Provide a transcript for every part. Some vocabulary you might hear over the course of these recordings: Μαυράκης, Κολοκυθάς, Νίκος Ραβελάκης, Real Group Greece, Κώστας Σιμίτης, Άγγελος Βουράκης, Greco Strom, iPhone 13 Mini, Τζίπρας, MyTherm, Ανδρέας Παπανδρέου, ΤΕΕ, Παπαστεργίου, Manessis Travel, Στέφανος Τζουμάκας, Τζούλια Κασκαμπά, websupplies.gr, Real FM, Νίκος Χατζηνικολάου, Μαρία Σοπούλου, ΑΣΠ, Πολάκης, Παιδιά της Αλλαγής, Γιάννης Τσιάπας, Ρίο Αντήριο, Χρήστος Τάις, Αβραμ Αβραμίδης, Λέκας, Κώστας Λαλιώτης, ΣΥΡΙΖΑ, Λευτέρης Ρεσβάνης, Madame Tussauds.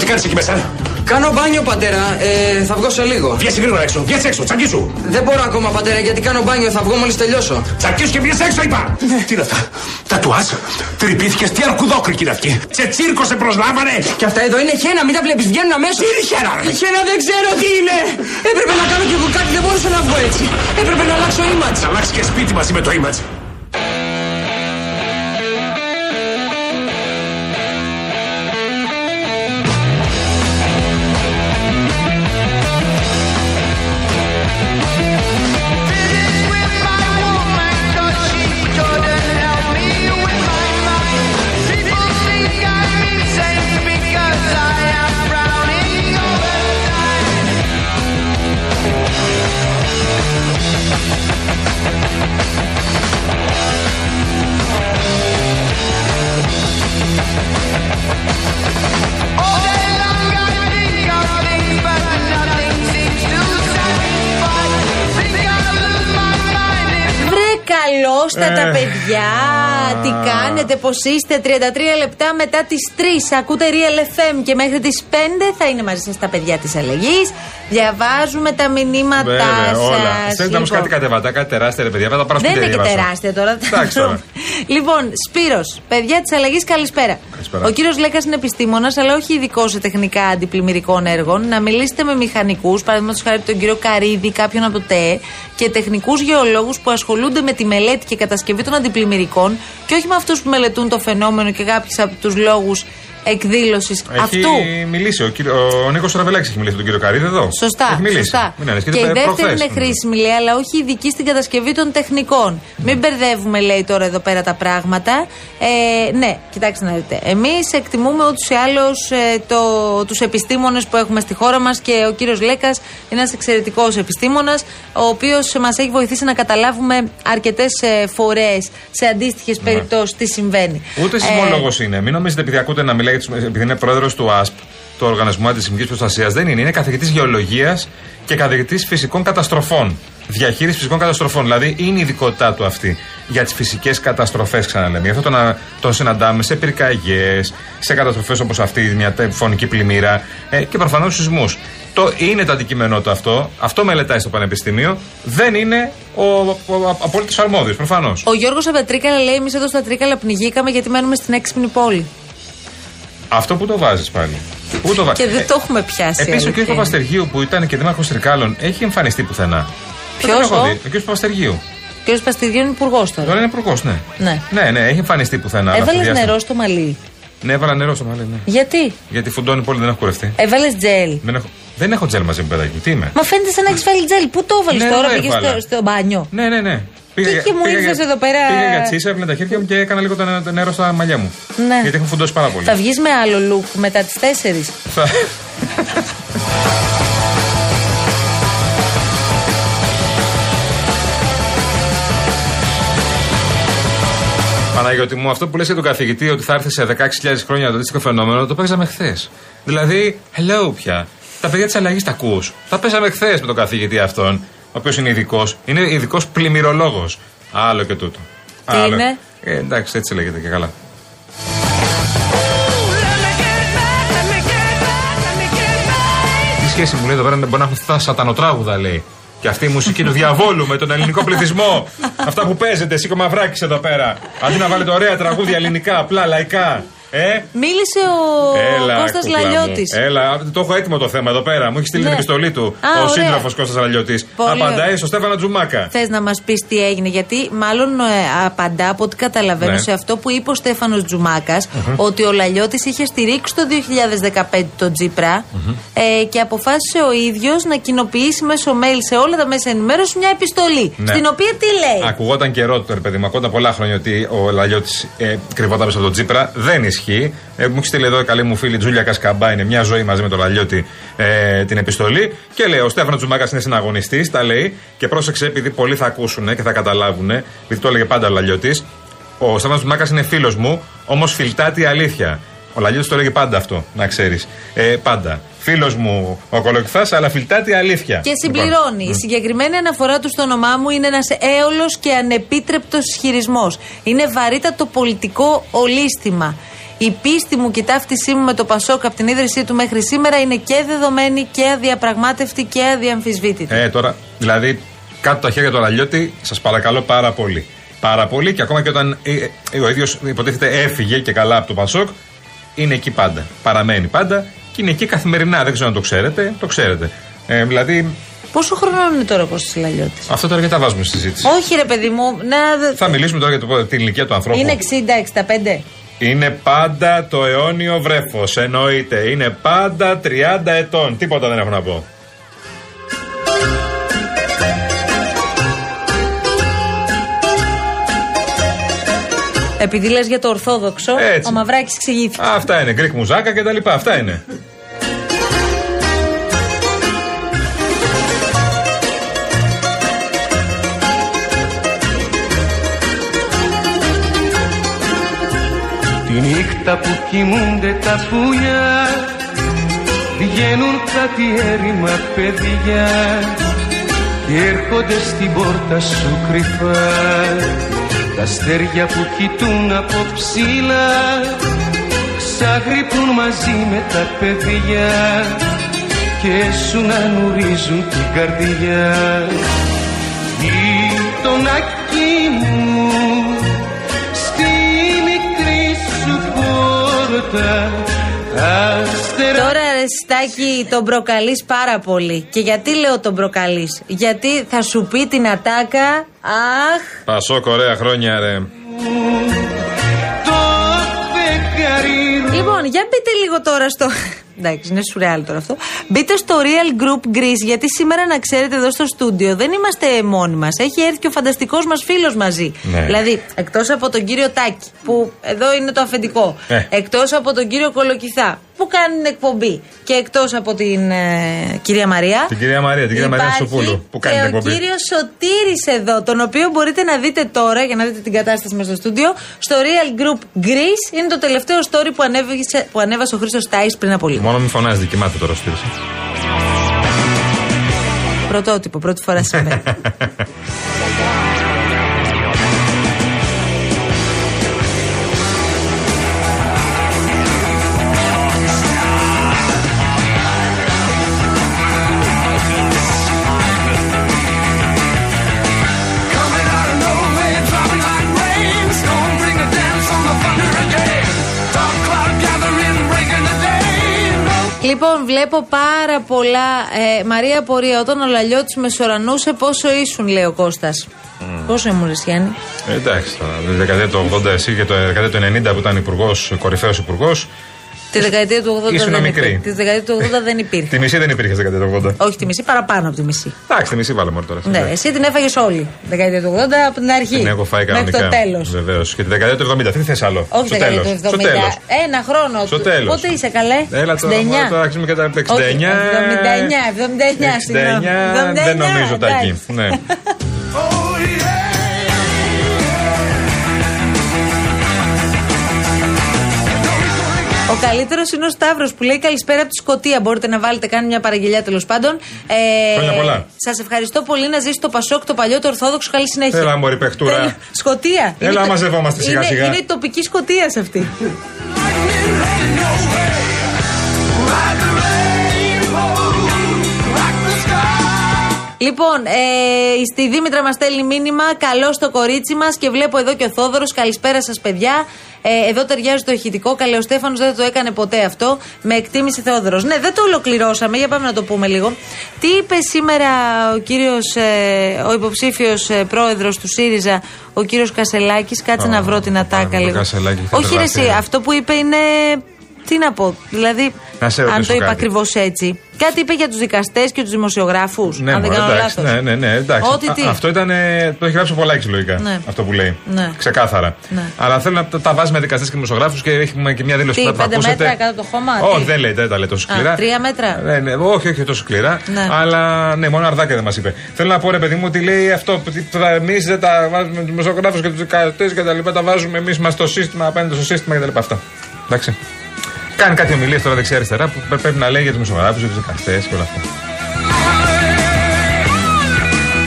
τι κάνεις εκεί μέσα. Κάνω μπάνιο, πατέρα. Θα βγω σε λίγο. Βγες γρήγορα έξω. Βγες έξω. Τσακίσου. Δεν μπορώ ακόμα, πατέρα, γιατί κάνω μπάνιο. Θα βγω μόλις τελειώσω. Τσακίσου και βγες έξω, είπα. Ναι. Τι είναι αυτά. Τατουάζ. Τρυπήθηκες. Τι αρκουδόκρικη είναι αυτή. Σε τσίρκο σε προσλάβανε. Και αυτά εδώ είναι χένα. Μην τα βλέπεις. Βγαίνουν αμέσως. Τι είναι χένα. Χένα δεν ξέρω τι είναι. Έπρεπε να κάνω και εγώ κάτι. Δεν μπορούσα να βγω έτσι. Έπρεπε να αλλάξω image. Να αλλάξει και σπίτι μαζί με το image. Καλώστε τα παιδιά, τι κάνετε, πως είστε? 33 λεπτά μετά τις 3, ακούτε Real FM και μέχρι τις 5 θα είναι μαζί σας τα παιδιά της αλλαγής. Διαβάζουμε τα μηνύματά σας. Στέλνετε όμως κάτι κατεβατά, κάτι τεράστια ρε παιδιά, θα τα παρασκευή. Δεν είναι και τεράστια τώρα. Λοιπόν, Σπύρος, παιδιά της αλλαγής, καλησπέρα. Ο κύριος Λέκας είναι επιστήμονας, αλλά όχι ειδικός σε τεχνικά αντιπλημμυρικών έργων. Να μιλήσετε με μηχανικούς, παραδείγματος χάρη τον κύριο Καρύδη, κάποιον από το ΤΕΕ, και τεχνικούς γεωλόγους που ασχολούνται με τη μελέτη και κατασκευή των αντιπλημμυρικών και όχι με αυτούς που μελετούν το φαινόμενο και κάποιους από τους λόγους εκδήλωσης αυτού. Έχει μιλήσει ο Νίκος Ραβελάκης, έχει μιλήσει τον κύριο Καρύδη εδώ. Σωστά. Και η δεύτερη είναι χρήσιμη, λέει, αλλά όχι ειδική στην κατασκευή των τεχνικών. Μην μπερδεύουμε, λέει, τώρα εδώ πέρα τα πράγματα. Ναι, κοιτάξτε να δείτε. Εμείς εκτιμούμε ούτως ή άλλως τους επιστήμονες που έχουμε στη χώρα μας και ο κύριος Λέκας είναι ένας εξαιρετικός επιστήμονας, ο οποίος μας έχει βοηθήσει να καταλάβουμε αρκετές φορές σε αντίστοιχες περιπτώσεις τι συμβαίνει. Ούτε σεισμολόγος είναι. Μην νομίζετε επειδή ακούτε να μιλάει. Επειδή είναι πρόεδρος του ΑΣΠ, του Οργανισμού Αντισημικής Προστασίας, δεν είναι. Είναι καθηγητής γεωλογίας και καθηγητής φυσικών καταστροφών. Διαχείριση φυσικών καταστροφών. Δηλαδή είναι η ειδικότητά του αυτή για τις φυσικές καταστροφές, ξαναλέμε. Γι' αυτό τον συναντάμε σε πυρκαγιές, σε καταστροφές όπως αυτή, μια φωνική πλημμύρα και προφανώς σεισμούς. Είναι το αντικείμενό του αυτό. Αυτό μελετάει στο Πανεπιστήμιο. Δεν είναι ο απόλυτος αρμόδιος, προφανώς. Ο Γιώργος από τα Τρίκαλα λέει: εμείς εδώ στα Τρίκαλα πνιγήκαμε γιατί μένουμε στην έξυπνη πόλη. Αυτό που το βάζεις πάλι. Και δεν το έχουμε πιάσει. Επίσης ο κ. Παπαστεργίου που ήταν και δήμαρχος Τρικάλων έχει εμφανιστεί πουθενά. Ποιος? Ο κ. Παπαστεργίου. Ο κ. Παπαστεργίου είναι υπουργός τώρα. Τώρα είναι υπουργός, ναι. Ναι, έχει εμφανιστεί πουθενά. Έβαλες νερό στο μαλλί. Ναι, έβαλα νερό στο μαλλί, ναι. Γιατί? Γιατί φουντώνει πολύ, δεν έχω κουρευτεί. Έβαλες τζέλ. Δεν έχω τζέλ μαζί μου, παιδάκι. Τι είμαι. Μα φαίνεται σαν να έχεις βάλει τζέλ. Πού το έβαλες τώρα, πήγες στο μπάνιο? Ναι. Και μου ήρθε εδώ πέρα. Πήγα για τσίσα, έπλυνα τα χέρια μου και έκανα λίγο το νερό στα μαλλιά μου. Ναι. Γιατί έχουν φουντώσει πάρα πολύ. Θα βγεις με άλλο look μετά τις 4. Παναγιώτη μου, αυτό που λες για τον καθηγητή ότι θα έρθει σε 16.000 χρόνια το αντίστοιχο φαινόμενο, το παίξαμε χθες. Δηλαδή, hello πια. Τα παιδιά της αλλαγής τα ακούς. Τα παίξαμε χθες με τον καθηγητή αυτόν. Ο οποίος είναι ειδικός, είναι ειδικός πλημμυρολόγος. Άλλο και τούτο. Τι άλλο. Είναι? Εντάξει, έτσι λέγεται και καλά. Τι σχέση μου λέει εδώ πέρα, μπορεί να έχουν αυτά σατανοτράγουδα λέει. Και αυτή η μουσική του διαβόλου με τον ελληνικό πληθυσμό. Αυτά που παίζετε, εσύ Κομαυράκης εδώ πέρα. Αντί να βάλετε ωραία τραγούδια ελληνικά, απλά λαϊκά. Μίλησε ο Κώστας Λαλιώτης. Έλα, το έχω έτοιμο το θέμα εδώ πέρα. Μου έχει στείλει την επιστολή του ο σύντροφος Κώστας Λαλιώτης. Απαντάει στο Στέφανα Τζουμάκα. Θες να μας πεις τι έγινε? Γιατί μάλλον απαντά από ό,τι καταλαβαίνω σε αυτό που είπε ο Στέφανος Τζουμάκας, ότι ο Λαλιώτης είχε στηρίξει το 2015 τον Τζίπρα και αποφάσισε ο ίδιος να κοινοποιήσει μέσω mail σε όλα τα μέσα ενημέρωση μια επιστολή. Στην οποία τι λέει? Ακουγόταν καιρό το ρε παιδί μου, ακουγόταν πολλά χρόνια ότι ο Λαλιώτης κρυβόταν μέσα από τον Τζίπρα. Δεν ισχύει. Μου έχει στείλει εδώ η καλή μου φίλη Τζούλια Κασκαμπά, είναι μια ζωή μαζί με τον Λαλιώτη την επιστολή. Και λέει: ο Στέφανος Τζουμάκας είναι συναγωνιστής, τα λέει. Και πρόσεξε, επειδή πολλοί θα ακούσουν και θα καταλάβουν, επειδή το έλεγε πάντα ο Λαλιώτης. Ο Στέφανος Τζουμάκας είναι φίλος μου, όμως φιλτάται η αλήθεια. Ο Λαλιώτης το έλεγε πάντα αυτό, να ξέρεις. Πάντα. Φίλος μου ο Κολοκυθάς, αλλά φιλτάται η αλήθεια. Και συμπληρώνει. Λοιπόν. Η συγκεκριμένη αναφορά του στο όνομά μου είναι ένας έολος και ανεπίτρεπτος ισχυρισμός. Είναι βαρύτατο πολιτικό ολίσθημα. Η πίστη μου και η ταύτισή μου με το Πασόκ από την ίδρυσή του μέχρι σήμερα είναι και δεδομένη και αδιαπραγμάτευτη και αδιαμφισβήτητη. Τώρα, δηλαδή, κάτω τα χέρια του Λαλιώτη, σας παρακαλώ πάρα πολύ. Πάρα πολύ, και ακόμα και όταν ο ίδιος υποτίθεται έφυγε και καλά από το Πασόκ, είναι εκεί πάντα. Παραμένει πάντα και είναι εκεί καθημερινά. Δεν ξέρω αν το ξέρετε. Το ξέρετε. Δηλαδή. Πόσο χρονών είναι τώρα ο Κώστας Λαλιώτης? Αυτό τώρα γιατί τα βάζουμε στη συζήτηση. Όχι, ρε παιδί μου. Θα μιλήσουμε τώρα για την ηλικία του ανθρώπου. Είναι 60-65. Είναι πάντα το αιώνιο βρέφος. Εννοείται. Είναι πάντα 30 ετών. Τίποτα δεν έχω να πω. Επειδή λες για το ορθόδοξο, έτσι. Ο Μαυράκης ξηγήθηκε. Αυτά είναι. Greek μουζάκα και τα λοιπά. Αυτά είναι. Τη νύχτα που κοιμούνται τα πουλιά, βγαίνουν κάτι έρημα παιδιά και έρχονται στην πόρτα σου κρυφά. Τα αστέρια που κοιτούν από ψηλά ξαγρυπνούν μαζί με τα παιδιά και σου να νουρίζουν την καρδιά. Γειτονάκι μου, στη μικρή σου πόρτα. Τώρα ρε Στάκη, τον προκαλείς πάρα πολύ. Και γιατί λέω τον προκαλείς? Γιατί θα σου πει την ατάκα. Αχ, Πασόκ, ωραία χρόνια ρε. Λοιπόν, για μπείτε λίγο τώρα στο... Εντάξει, είναι σουρεάλ τώρα αυτό. Μπείτε στο Real Group Greece, γιατί σήμερα να ξέρετε εδώ στο στούντιο δεν είμαστε μόνοι μας. Έχει έρθει και ο φανταστικός μας φίλος μαζί. Ναι. Δηλαδή, εκτός από τον κύριο Τάκη, που εδώ είναι το αφεντικό, εκτός από τον κύριο Κολοκυθά, που κάνουν εκπομπή, και εκτός από την κυρία Μαρία. Την κυρία Μαρία, την κυρία Μαρία Σοπούλου, που κάνει εκπομπή. Και ο κύριος Σωτήρης εδώ, τον οποίο μπορείτε να δείτε τώρα, για να δείτε την κατάσταση μας στο στούντιο, στο Real Group Greece. Είναι το τελευταίο story που ανέβασε ο Χρήστος Τάις πριν από λίγο. Μόνο μην φωνάζετε, κοιμάται τώρα ο Σωτήρης. Πρωτότυπο, πρώτη φορά συμβαίνει. Λοιπόν, βλέπω πάρα πολλά. Μαρία, πορεία. Όταν ο Λαλιώτης με σορανούσε, πόσο ήσουν, λέει ο Κώστας. Πόσο ήμουν, Γιάννη? Εντάξει, τη δεκαετία του 80 εσύ και το δεκαετία του 90 που ήταν υπουργός, κορυφαίος υπουργός. Τη δεκαετία του 80 ήσουν μικρή. Τη δεκαετία του 80 δεν υπήρχε. Τη μισή δεν υπήρχε στη δεκαετία του 80. Όχι, τη μισή, παραπάνω από τη μισή. Εντάξει, τη μισή βάλαμε τώρα. Ναι, εσύ την έφαγες όλη. Τη δεκαετία του 80 από την αρχή. Την έχω φάει κανονικά. Μέχρι το τέλος. Βεβαίως. Και τη δεκαετία του 70. Τι θες άλλο? Όχι, τη δεκαετία του 70. Ένα χρόνο. Στο τέλος. Πότε είσαι καλέ? Έλα τώρα. Τώρα άρχισαμε και τα 69. 79, συγγνώμη. Δεν νομίζω τα εκεί. Ο καλύτερος είναι ο Σταύρος που λέει καλησπέρα από τη Σκωτία. Μπορείτε να βάλετε, κάνει μια παραγγελιά τέλος πάντων. Χρόνια πολλά. Σας ευχαριστώ πολύ, να ζήσει το Πασόκ, το παλιό, το ορθόδοξο. Καλή συνέχεια. Έλα, μωρή παιχτούρα. Σκωτία. Έλα, μαζευόμαστε σιγά σιγά. Είναι η τοπική Σκωτία αυτή. Λοιπόν, στη Δήμητρα μας στέλνει μήνυμα. Καλό στο κορίτσι μας, και βλέπω εδώ και ο Θόδωρος. Καλησπέρα σας, παιδιά. Εδώ ταιριάζει το ηχητικό. Καλέ, ο Στέφανος δεν το έκανε ποτέ αυτό. Με εκτίμησε Θεόδωρος. Ναι, δεν το ολοκληρώσαμε. Για πάμε να το πούμε λίγο. Τι είπε σήμερα ο κύριος, ο υποψήφιος πρόεδρος του ΣΥΡΙΖΑ, ο κύριος Κασελάκης? Κάτσε να βρω την ατάκα λίγο. Όχι, ρε εσύ, αυτό που είπε είναι. Τι να πω, δηλαδή, αν το είπα ακριβώς έτσι. Κάτι είπε για τους δικαστές και τους δημοσιογράφους. Ναι, αν δεν κάνω λάθος. Ναι, εντάξει. Αυτό ήταν. Το έχει γράψει ο Πολάκης λογικά. Ναι. Αυτό που λέει. Ναι. Ξεκάθαρα. Ναι. Αλλά θέλω να τα βάζει με δικαστές και δημοσιογράφους, και έχουμε και μια δήλωση που θα ακούσετε. 5 μέτρα κάτω το χώμα. Όχι, δεν τα λέει τόσο σκληρά. 3 μέτρα. Όχι, τόσο σκληρά. Ναι. Αλλά ναι, μόνο αρδάκια δεν μας είπε. Θέλω να πω, ρε παιδί μου, ότι λέει αυτό. Εμείς δεν τα βάζουμε με τους δημοσιογράφους και τους δικαστές και τα λοιπά. Τα βάζουμε εμείς μας στο σύστημα, απέναντι στο σύστημα κτλ. Αυτά. Εντάξει. Κάνει κάτι ομιλίες τώρα δεξιά-αριστερά που πρέπει να λέει για τους δημοσιογράφους, για τους δικαστές και όλα αυτά.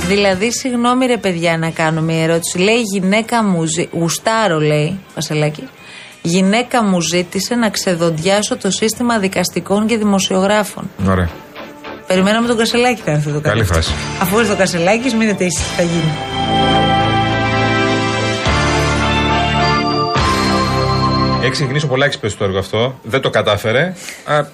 Δηλαδή, συγγνώμη ρε παιδιά, να κάνω μια ερώτηση. Λέει, γυναίκα μου γουστάρω, λέει Κασελάκη, γυναίκα μου ζήτησε να ξεδοντιάσω το σύστημα δικαστικών και δημοσιογράφων. Ωραία. Περιμέναμε τον Κασελάκη να έρθει το καλή. Καλή φράση. Αφού έρθει ο Κασελάκης, μείνετε ήσυχοι, θα γίνει. Έχει συγκινήσει ο Πολάκης πέσει το έργο αυτό. Δεν το κατάφερε.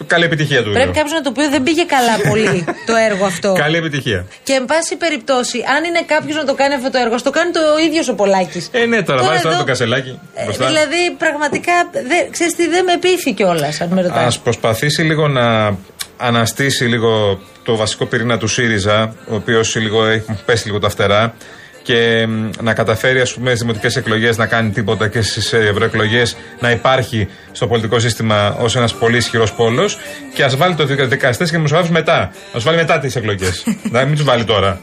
Καλή επιτυχία του. Πρέπει κάποιο να το πει ότι δεν πήγε καλά πολύ το έργο αυτό. Καλή επιτυχία. Και εν πάση περιπτώσει, αν είναι κάποιο να το κάνει αυτό το έργο, το κάνει το ίδιο ο Πολάκης. Ναι, τώρα βάζει τώρα το Κασελάκι. Δηλαδή, πραγματικά, ξέρεις τι, δεν με πείθει κιόλας, αν με ρωτάει. Ας προσπαθήσει λίγο να αναστήσει λίγο το βασικό πυρήνα του ΣΥΡΙΖΑ, ο οποίος έχει πέσει λίγο τα φτερά. Και να καταφέρει, ας πούμε, στις δημοτικές εκλογές να κάνει τίποτα και στις ευρωεκλογές να υπάρχει στο πολιτικό σύστημα ως ένας πολύ ισχυρός πόλος. Και ας βάλει το δικαστές και δημοσιογράφους μετά. Ας βάλει μετά τις εκλογές. Να μην τους βάλει τώρα.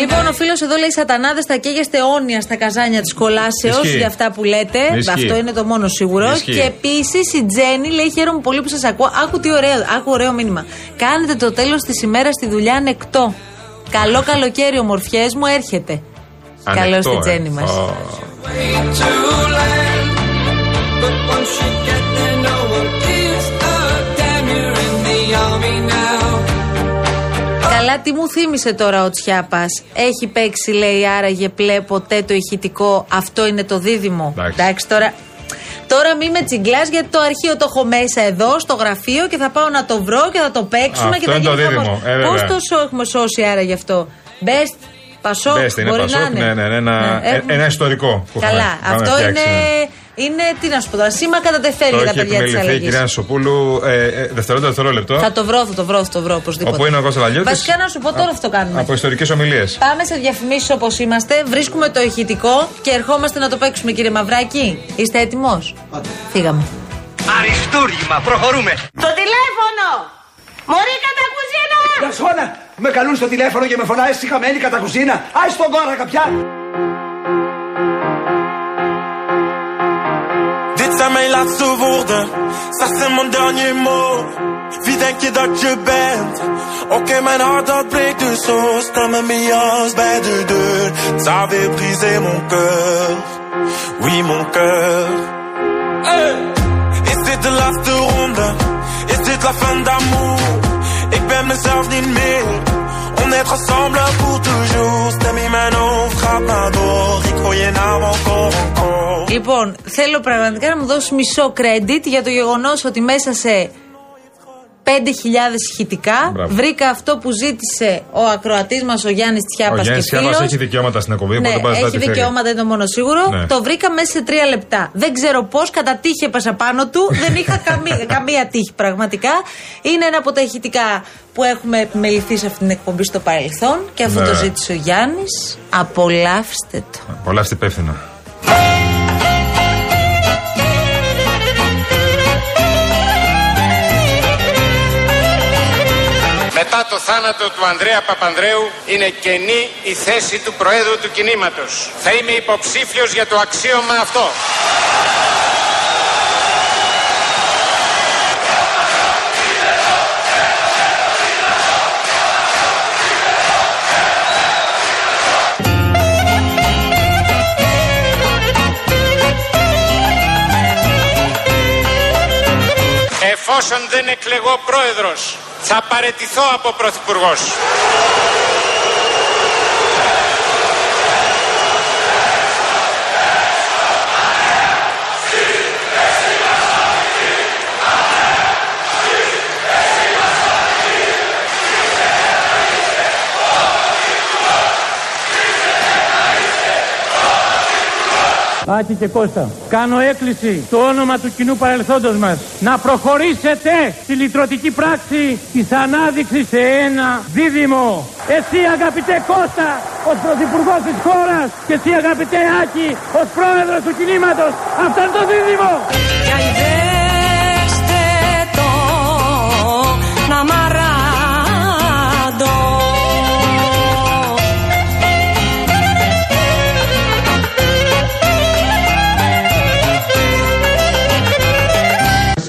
Λοιπόν, ο φίλος εδώ λέει: Σατανάδες, θα καίγεστε αιώνια στα καζάνια της κολάσεως για αυτά που λέτε. Ισχύει. Αυτό είναι το μόνο σίγουρο. Ισχύει. Και επίσης η Τζέννη λέει: Χαίρομαι πολύ που σας ακούω. Άκου τι ωραίο, άκου ωραίο μήνυμα. Κάνετε το τέλος της ημέρας στη δουλειά ανεκτό. Καλό καλοκαίρι, ομορφιές μου, έρχεται. Ανεκτό, καλό στην Τζέννη μας. Καλά, τι μου θύμισε τώρα ο Τσιάπας. Έχει παίξει, λέει, άραγε πλέ ποτέ το ηχητικό. Αυτό είναι το δίδυμο. Εντάξει τώρα. Τώρα μη με τσιγκλάς, γιατί το αρχείο το έχω μέσα εδώ στο γραφείο και θα πάω να το βρω και θα το παίξουμε. Αυτό και θα γίνει χαμός. Πώς τόσο έχουμε σώσει άρα γι' αυτό. Best, Πασόκ, μπορεί Πασόκ, να είναι. Ναι, ένα ιστορικό. Καλά, αυτό φτιάξει, είναι, τι να σου πω τώρα, σήμα κατά τεφέλη για τα παιδιά της αλλαγής. Η κυρία Σοπούλου, δευτερόλεπτο. Θα το βρω οπωσδήποτε. Όπου είναι ο Κώστας Λαλιώτης. Βασικά να σου πω τώρα αυτό κάνουμε. Από ιστορικές ομιλίες. Πάμε σε διαφημίσεις όπως είμαστε, βρίσκουμε το ηχητικό και ερχόμαστε να το παίξουμε, κύριε Μαυράκη. Είστε έτοιμος? Φύγαμε. Αριστούργημα, προχωρούμε. Το τηλέφωνο! Μωρή κατά κουζίνα! Γασόνα, με καλούν στο τηλέφωνο και με φωνάει στη χαμένη κατά κουζίνα. Άι στον κόρακα πια! Ça maille la sourde, ça c'est mon dernier mot. Vida qui dort je bend. Ok man hard on break the sauce. T'as ma meilleure bad de deux. Ça avait brisé mon cœur. Oui mon cœur. Hey. Et c'est de la seconde. Et c'est de la fin d'amour. Ik ben mezelf niet meer. On est ensemble pour toujours. C'était mes manos frappador. Ik croyais en encore encore. Λοιπόν, θέλω πραγματικά να μου δώσεις μισό credit για το γεγονός ότι μέσα σε 5.000 ηχητικά βρήκα αυτό που ζήτησε ο ακροατής μας, ο Γιάννης Τσιάπας. Ο Γιάννης Τσιάπας έχει δικαιώματα στην εκπομπή. Ναι, έχει δικαιώματα, είναι το μόνο σίγουρο. Ναι. Το βρήκα μέσα σε 3 λεπτά. Δεν ξέρω πώς, κατά τύχη έπασα πάνω του. Δεν είχα καμία τύχη πραγματικά. Είναι ένα από τα ηχητικά που έχουμε επιμεληθεί σε αυτήν την εκπομπή στο παρελθόν και αυτό το ζήτησε ο Γιάννης. Απολαύστε το. Απολαύστε υπεύθυνα. Μετά το θάνατο του Ανδρέα Παπανδρέου είναι κενή η θέση του Προέδρου του Κινήματος. Θα είμαι υποψήφιος για το αξίωμα αυτό. Εφόσον δεν εκλεγώ πρόεδρος, θα παραιτηθώ από πρωθυπουργός. Άκη και Κώστα, κάνω έκκληση στο όνομα του κοινού παρελθόντος μας να προχωρήσετε στη λυτρωτική πράξη της ανάδειξης σε ένα δίδυμο. Εσύ αγαπητέ Κώστα ως πρωθυπουργός της χώρας και εσύ αγαπητέ Άκη ως πρόεδρος του κινήματος. Αυτό είναι το δίδυμο. Καηδέστε το να μαράντω.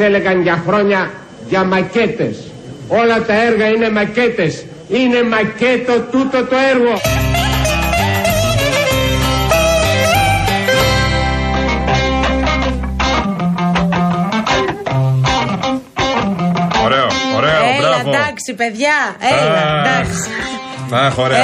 Έλεγαν για χρόνια για μακέτες. Όλα τα έργα είναι μακέτες. Είναι μακέτο τούτο το έργο. Εντάξει, παιδιά, έλα, εντάξει.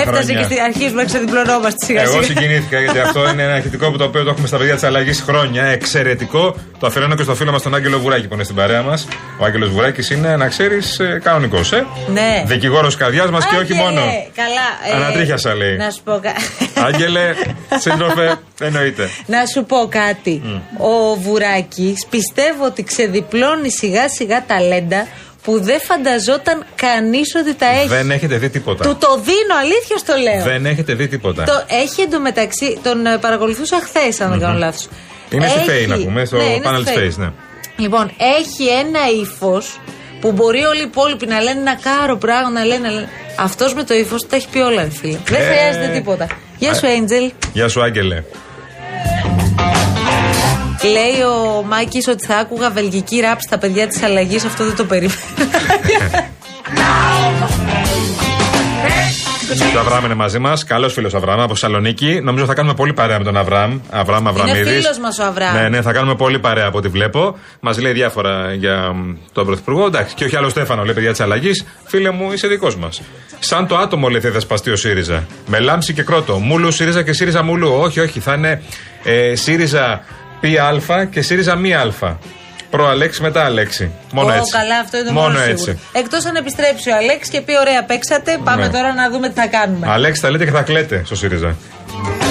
Έφτασε και στην αρχή να ξεδιπλωνόμαστε σιγά-σιγά. Εγώ συγκινήθηκα γιατί αυτό είναι ένα ηχητικό που το οποίο το έχουμε στα παιδιά της αλλαγής χρόνια. Εξαιρετικό. Το αφιερώνω και στο φίλο μας τον Άγγελο Βουράκη που είναι στην παρέα μας. Ο Άγγελος Βουράκης είναι, να ξέρεις, κανονικός. Ναι. Δικηγόρος καρδιάς μας και όχι μόνο. Καλά. Ανατρίχιασα, λέει. Να σου πω κάτι. Άγγελε, σύντροφε, εννοείται. Να σου πω κάτι. Ο Βουράκης πιστεύω ότι ξεδιπλώνει σιγά-σιγά ταλέντα που δεν φανταζόταν κανείς ότι τα έχει. Δεν έχετε δει τίποτα. Του το δίνω, αλήθεια στο λέω. Δεν έχετε δει τίποτα. Το έχει εντωμεταξύ, τον παρακολουθούσα χθες, αν δεν κάνω λάθος. Είναι στη ΦΕΗ, να πούμε, στο Panel Space, ναι. Λοιπόν, έχει ένα ύφος που μπορεί όλοι οι υπόλοιποι να λένε ένα κάρο πράγμα, να λένε. Αυτός με το ύφος τα έχει πει όλα, φίλε. Δεν χρειάζεται τίποτα. Γεια σου, Angel. Γεια σου, Άγγελε. Λέει ο Μάκης ότι θα άκουγα βελγική ράπ στα παιδιά της αλλαγής. Αυτό δεν το περίμενα. Το Αβραμ είναι μαζί μας. Καλός φίλος ο Αβραμ από Θεσσαλονίκη. Νομίζω θα κάνουμε πολύ παρέα με τον Αβραμ. Αβραμ Αβραμίδης. Είναι φίλος μας ο Αβραμ. Ναι, θα κάνουμε πολύ παρέα από ό,τι βλέπω. Μας λέει διάφορα για τον Πρωθυπουργό. Εντάξει, και όχι άλλο Στέφανο, λέει παιδιά της αλλαγής. Φίλε μου, είσαι δικός μας. Σαν το άτομο, λέει, θα δεσπαστεί ο ΣΥΡΙΖΑ. Με λάμψη και κρότο. Μούλου ΣΥΡΙΖΑ και ΣΥΡΙΖΑ μούλου. Όχι, θα είναι ΣΥΡΙΖΑ. Πι αλφα και ΣΥΡΙΖΑ μη αλφα. Προαλέξη μετά Αλέξη. Μόνο έτσι. Καλά, αυτό είναι το μόνο έτσι. Εκτός αν επιστρέψει ο Αλέξη και πει: ωραία, παίξατε. Πάμε τώρα να δούμε τι θα κάνουμε. Αλέξη, θα λέτε και θα κλαίτε στο ΣΥΡΙΖΑ. Να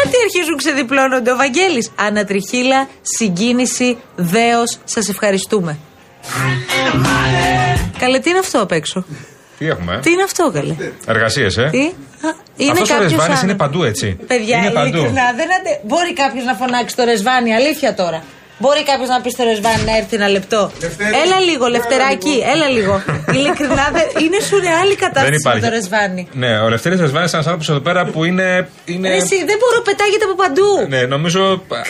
τι αρχίζουν, ξεδιπλώνονται. Ο Βαγγέλης. Ανατριχίλα, συγκίνηση, δέος. Σας ευχαριστούμε. Καλέ, τι είναι αυτό απ' έξω. Τι έχουμε. Τι είναι αυτό, καλέ. Εργασίες, Τι. Αυτός ο Ρεσβάνης είναι παντού, έτσι. Παιδιά, είναι παντού. Μπορεί κάποιος να φωνάξει το Ρεσβάνη, αλήθεια τώρα. Μπορεί κάποιος να πει στο Ρεσβάνη να έρθει ένα λεπτό. Έλα λίγο, Λευτεράκι, έλα λίγο. Ειλικρινά, είναι σουρεάλη κατάσταση με το Ρεσβάνη. Ναι, ο Λευτέρης Ρεσβάνης είναι ένας άνθρωπος εδώ πέρα που είναι... Εσύ, δεν μπορώ, πετάγεται από παντού. Ναι, νομίζω...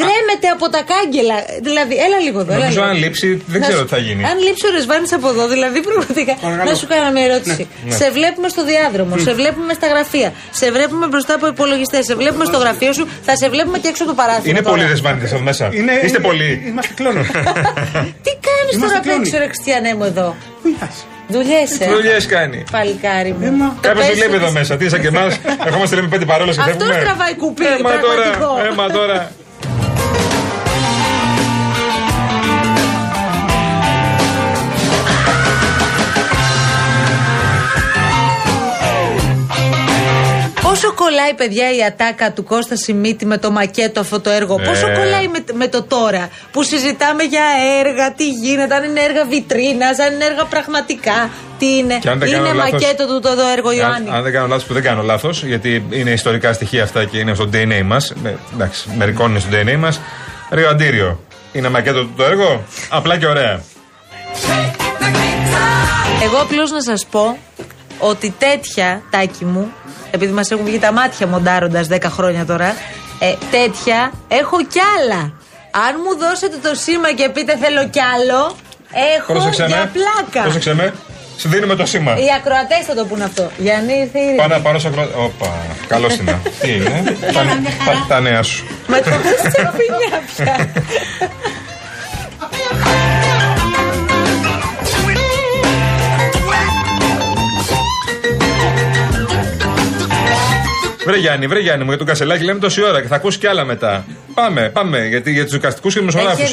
Κρέμεται από τα κάγκελα. Δηλαδή, έλα λίγο εδώ. Νομίζω αν λείψει, δεν ξέρω τι θα γίνει. Αν λείψει ο Ρεσβάνης από εδώ, δηλαδή πραγματικά. Να σου κάνω μια ερώτηση. Σε βλέπουμε στο διάδρομο, σε βλέπουμε στα γραφεία, σε βλέπουμε μπροστά από υπολογιστές, σε βλέπουμε στο γραφείο σου, θα σε βλέπουμε και έξω το παράθυρο. Είναι πολύ Ρεσβάνηδες εδώ μέσα. Είστε πολύ. Είμαστε κλόνοι. Τι κάνεις τώρα απ' έξω, ρε Χριστιανέ μου εδώ. Δουλειές κάνει. Παλικάρι μου. Κάποιος δουλεύει εδώ μέσα. Τι είσαι και εμάς. Ερχόμαστε, λέμε πέντε παρόλες και φεύγουμε. Αυτός τραβάει κουπί. Έμα τώρα. Πόσο κολλάει, παιδιά, η ατάκα του Κώστα Σιμίτη με το μακέτο αυτό το έργο. Πόσο κολλάει με το τώρα που συζητάμε για έργα, τι γίνεται, αν είναι έργα βιτρίνας, αν είναι έργα πραγματικά. Τι είναι, είναι μακέτο του το έργο, Ιωάννη. Αν δεν κάνω λάθος, που δεν κάνω λάθος, γιατί είναι ιστορικά στοιχεία αυτά και είναι στο DNA μας. Εντάξει, μερικών είναι στο DNA μας. Ρίο Αντήριο. Είναι μακέτο του το έργο, απλά και ωραία. Εγώ απλώς να σας πω ότι τέτοια, Τάκη μου, επειδή μας έχουν βγει τα μάτια μοντάροντας 10 χρόνια τώρα, τέτοια έχω κι άλλα. Αν μου δώσετε το σήμα και πείτε θέλω κι άλλο, έχω. Πρόσεξε για πλάκα. Πρόσεξε με, σου δίνουμε το σήμα. Οι ακροατές θα το πούν αυτό. Γιάννη, ήρθε η Ειρήνη. Πάνω σε ακροατές. Όπα, καλό σήμα. Τι είναι, τα νέα σου. Μα το πες σε φινιά πια. Βρε Γιάννη μου, για τον Κασελάκη λέμε τόση ώρα και θα ακούσει κι άλλα μετά. Πάμε, γιατί για τους δικαστικούς και δημοσιογράφους.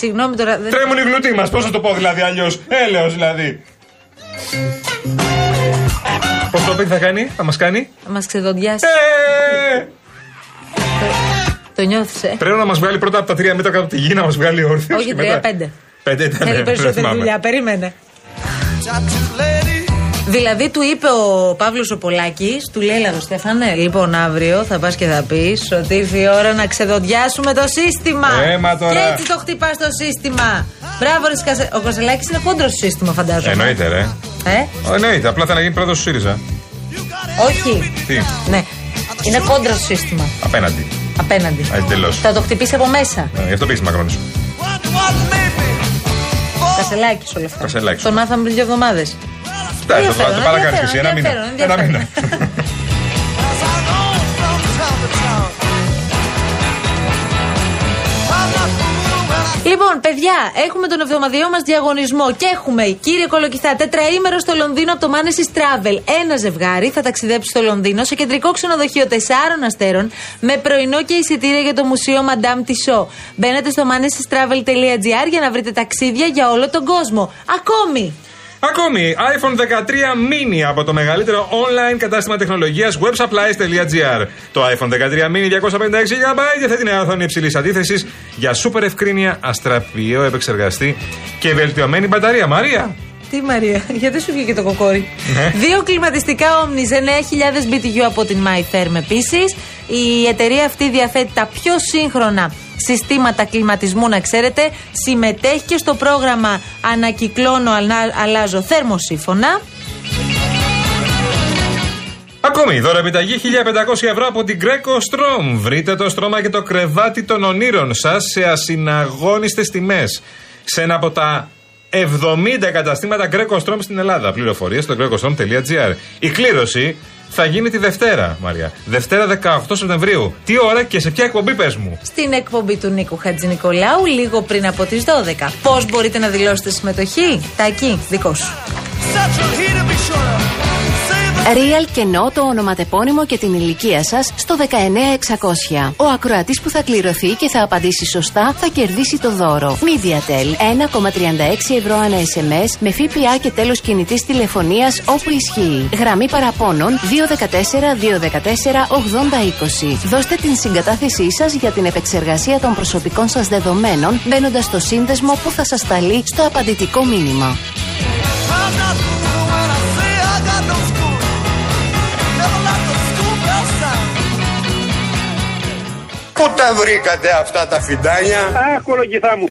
Συγγνώμη τώρα. Τρέμουν οι γλουτοί μας, πώς θα το πω δηλαδή αλλιώς. Έλεος δηλαδή. Πώς το πει, θα κάνει, θα μας κάνει. Θα μας ξεδοντιάσει. Το νιώθεις, Πρέπει να μας βγάλει πρώτα από τα 3 μέτρα κάτω από τη γη, να μας βγάλει όρθιος. Όχι, 3-5. 5 ήταν. Θέλει περισσότερη δουλειά, περίμενε. Δηλαδή του είπε ο Παύλος ο Πολάκης, του λέει έλα εδώ Στέφανε, λοιπόν αύριο θα πας και θα πεις ότι ήρθε η ώρα να ξεδοντιάσουμε το σύστημα. Τώρα. Και έτσι το χτυπάς το σύστημα. Μπράβο ρε ο Κασελάκης είναι κόντρος στο σύστημα, φαντάζομαι. Εννοείται ρε. Εννοείται, απλά θα να γίνει πρόεδρος του ΣΥΡΙΖΑ. Όχι. Τι. Ναι. Είναι κόντρος στο σύστημα. Απέναντι. Θα το χτυπήσει από μέσα. Γι' αυτό πήγες μακρόνι σου. Κασελάκης όλα αυτά. Τον μάθαμε πριν 2 εβδομάδες. Το παρακάνεις και εσύ, ένα μήνα. Λοιπόν, παιδιά, έχουμε τον εβδομαδιαίο μας διαγωνισμό και έχουμε, κύριε Κολοκυθά, τετραήμερο στο Λονδίνο από το Manessis Travel. Ένα ζευγάρι θα ταξιδέψει στο Λονδίνο σε κεντρικό ξενοδοχείο 4 αστέρων με πρωινό και εισιτήρια για το μουσείο Madame Tussauds. Μπαίνετε στο manessistravel.gr για να βρείτε ταξίδια για όλο τον κόσμο. Ακόμη, iPhone 13 Mini από το μεγαλύτερο online κατάστημα τεχνολογίας websupplies.gr. Το iPhone 13 Mini 256GB διαθέτει μια οθόνη υψηλής αντίθεσης για σούπερ ευκρίνεια, αστραπιαίο επεξεργαστή και βελτιωμένη μπαταρία. Μαρία! Τι Μαρία, γιατί σου βγήκε το κοκόρι. Ναι. 2 κλιματιστικά Omnis 9.000 BTU από την MyTherm επίσης. Η εταιρεία αυτή διαθέτει τα πιο σύγχρονα συστήματα κλιματισμού, να ξέρετε. Συμμετέχει και στο πρόγραμμα Ανακυκλώνω, αλλάζω θερμοσύφωνα. Ακόμη, δώρο επιταγή 1.500€ από την Greco Strom. Βρείτε το στρώμα και το κρεβάτι των ονείρων σας σε ασυναγώνιστες τιμές σε ένα από τα 70 καταστήματα Greco Strom στην Ελλάδα. Πληροφορίες στο grecostrom.gr. Η κλήρωση θα γίνει τη Δευτέρα, Μαρία. Δευτέρα 18 Σεπτεμβρίου. Τι ώρα και σε ποια εκπομπή, πες μου? Στην εκπομπή του Νίκου Χατζηνικολάου, λίγο πριν από τις 12. Πώς μπορείτε να δηλώσετε συμμετοχή? Τακί, δικό σου. Real κενό το ονοματεπώνυμο και την ηλικία σας στο 19600. Ο ακροατής που θα κληρωθεί και θα απαντήσει σωστά θα κερδίσει το δώρο. MediaTel 1,36€ ανά SMS με ΦΠΑ και τέλος κινητής τηλεφωνίας όπου ισχύει. Γραμμή παραπώνων 214-214-8020. Δώστε την συγκατάθεσή σας για την επεξεργασία των προσωπικών σας δεδομένων μπαίνοντας στο σύνδεσμο που θα σας σταλεί στο απαντητικό μήνυμα. Πού τα βρήκατε αυτά τα φιντάνια? Α, Κολοκυθά μου.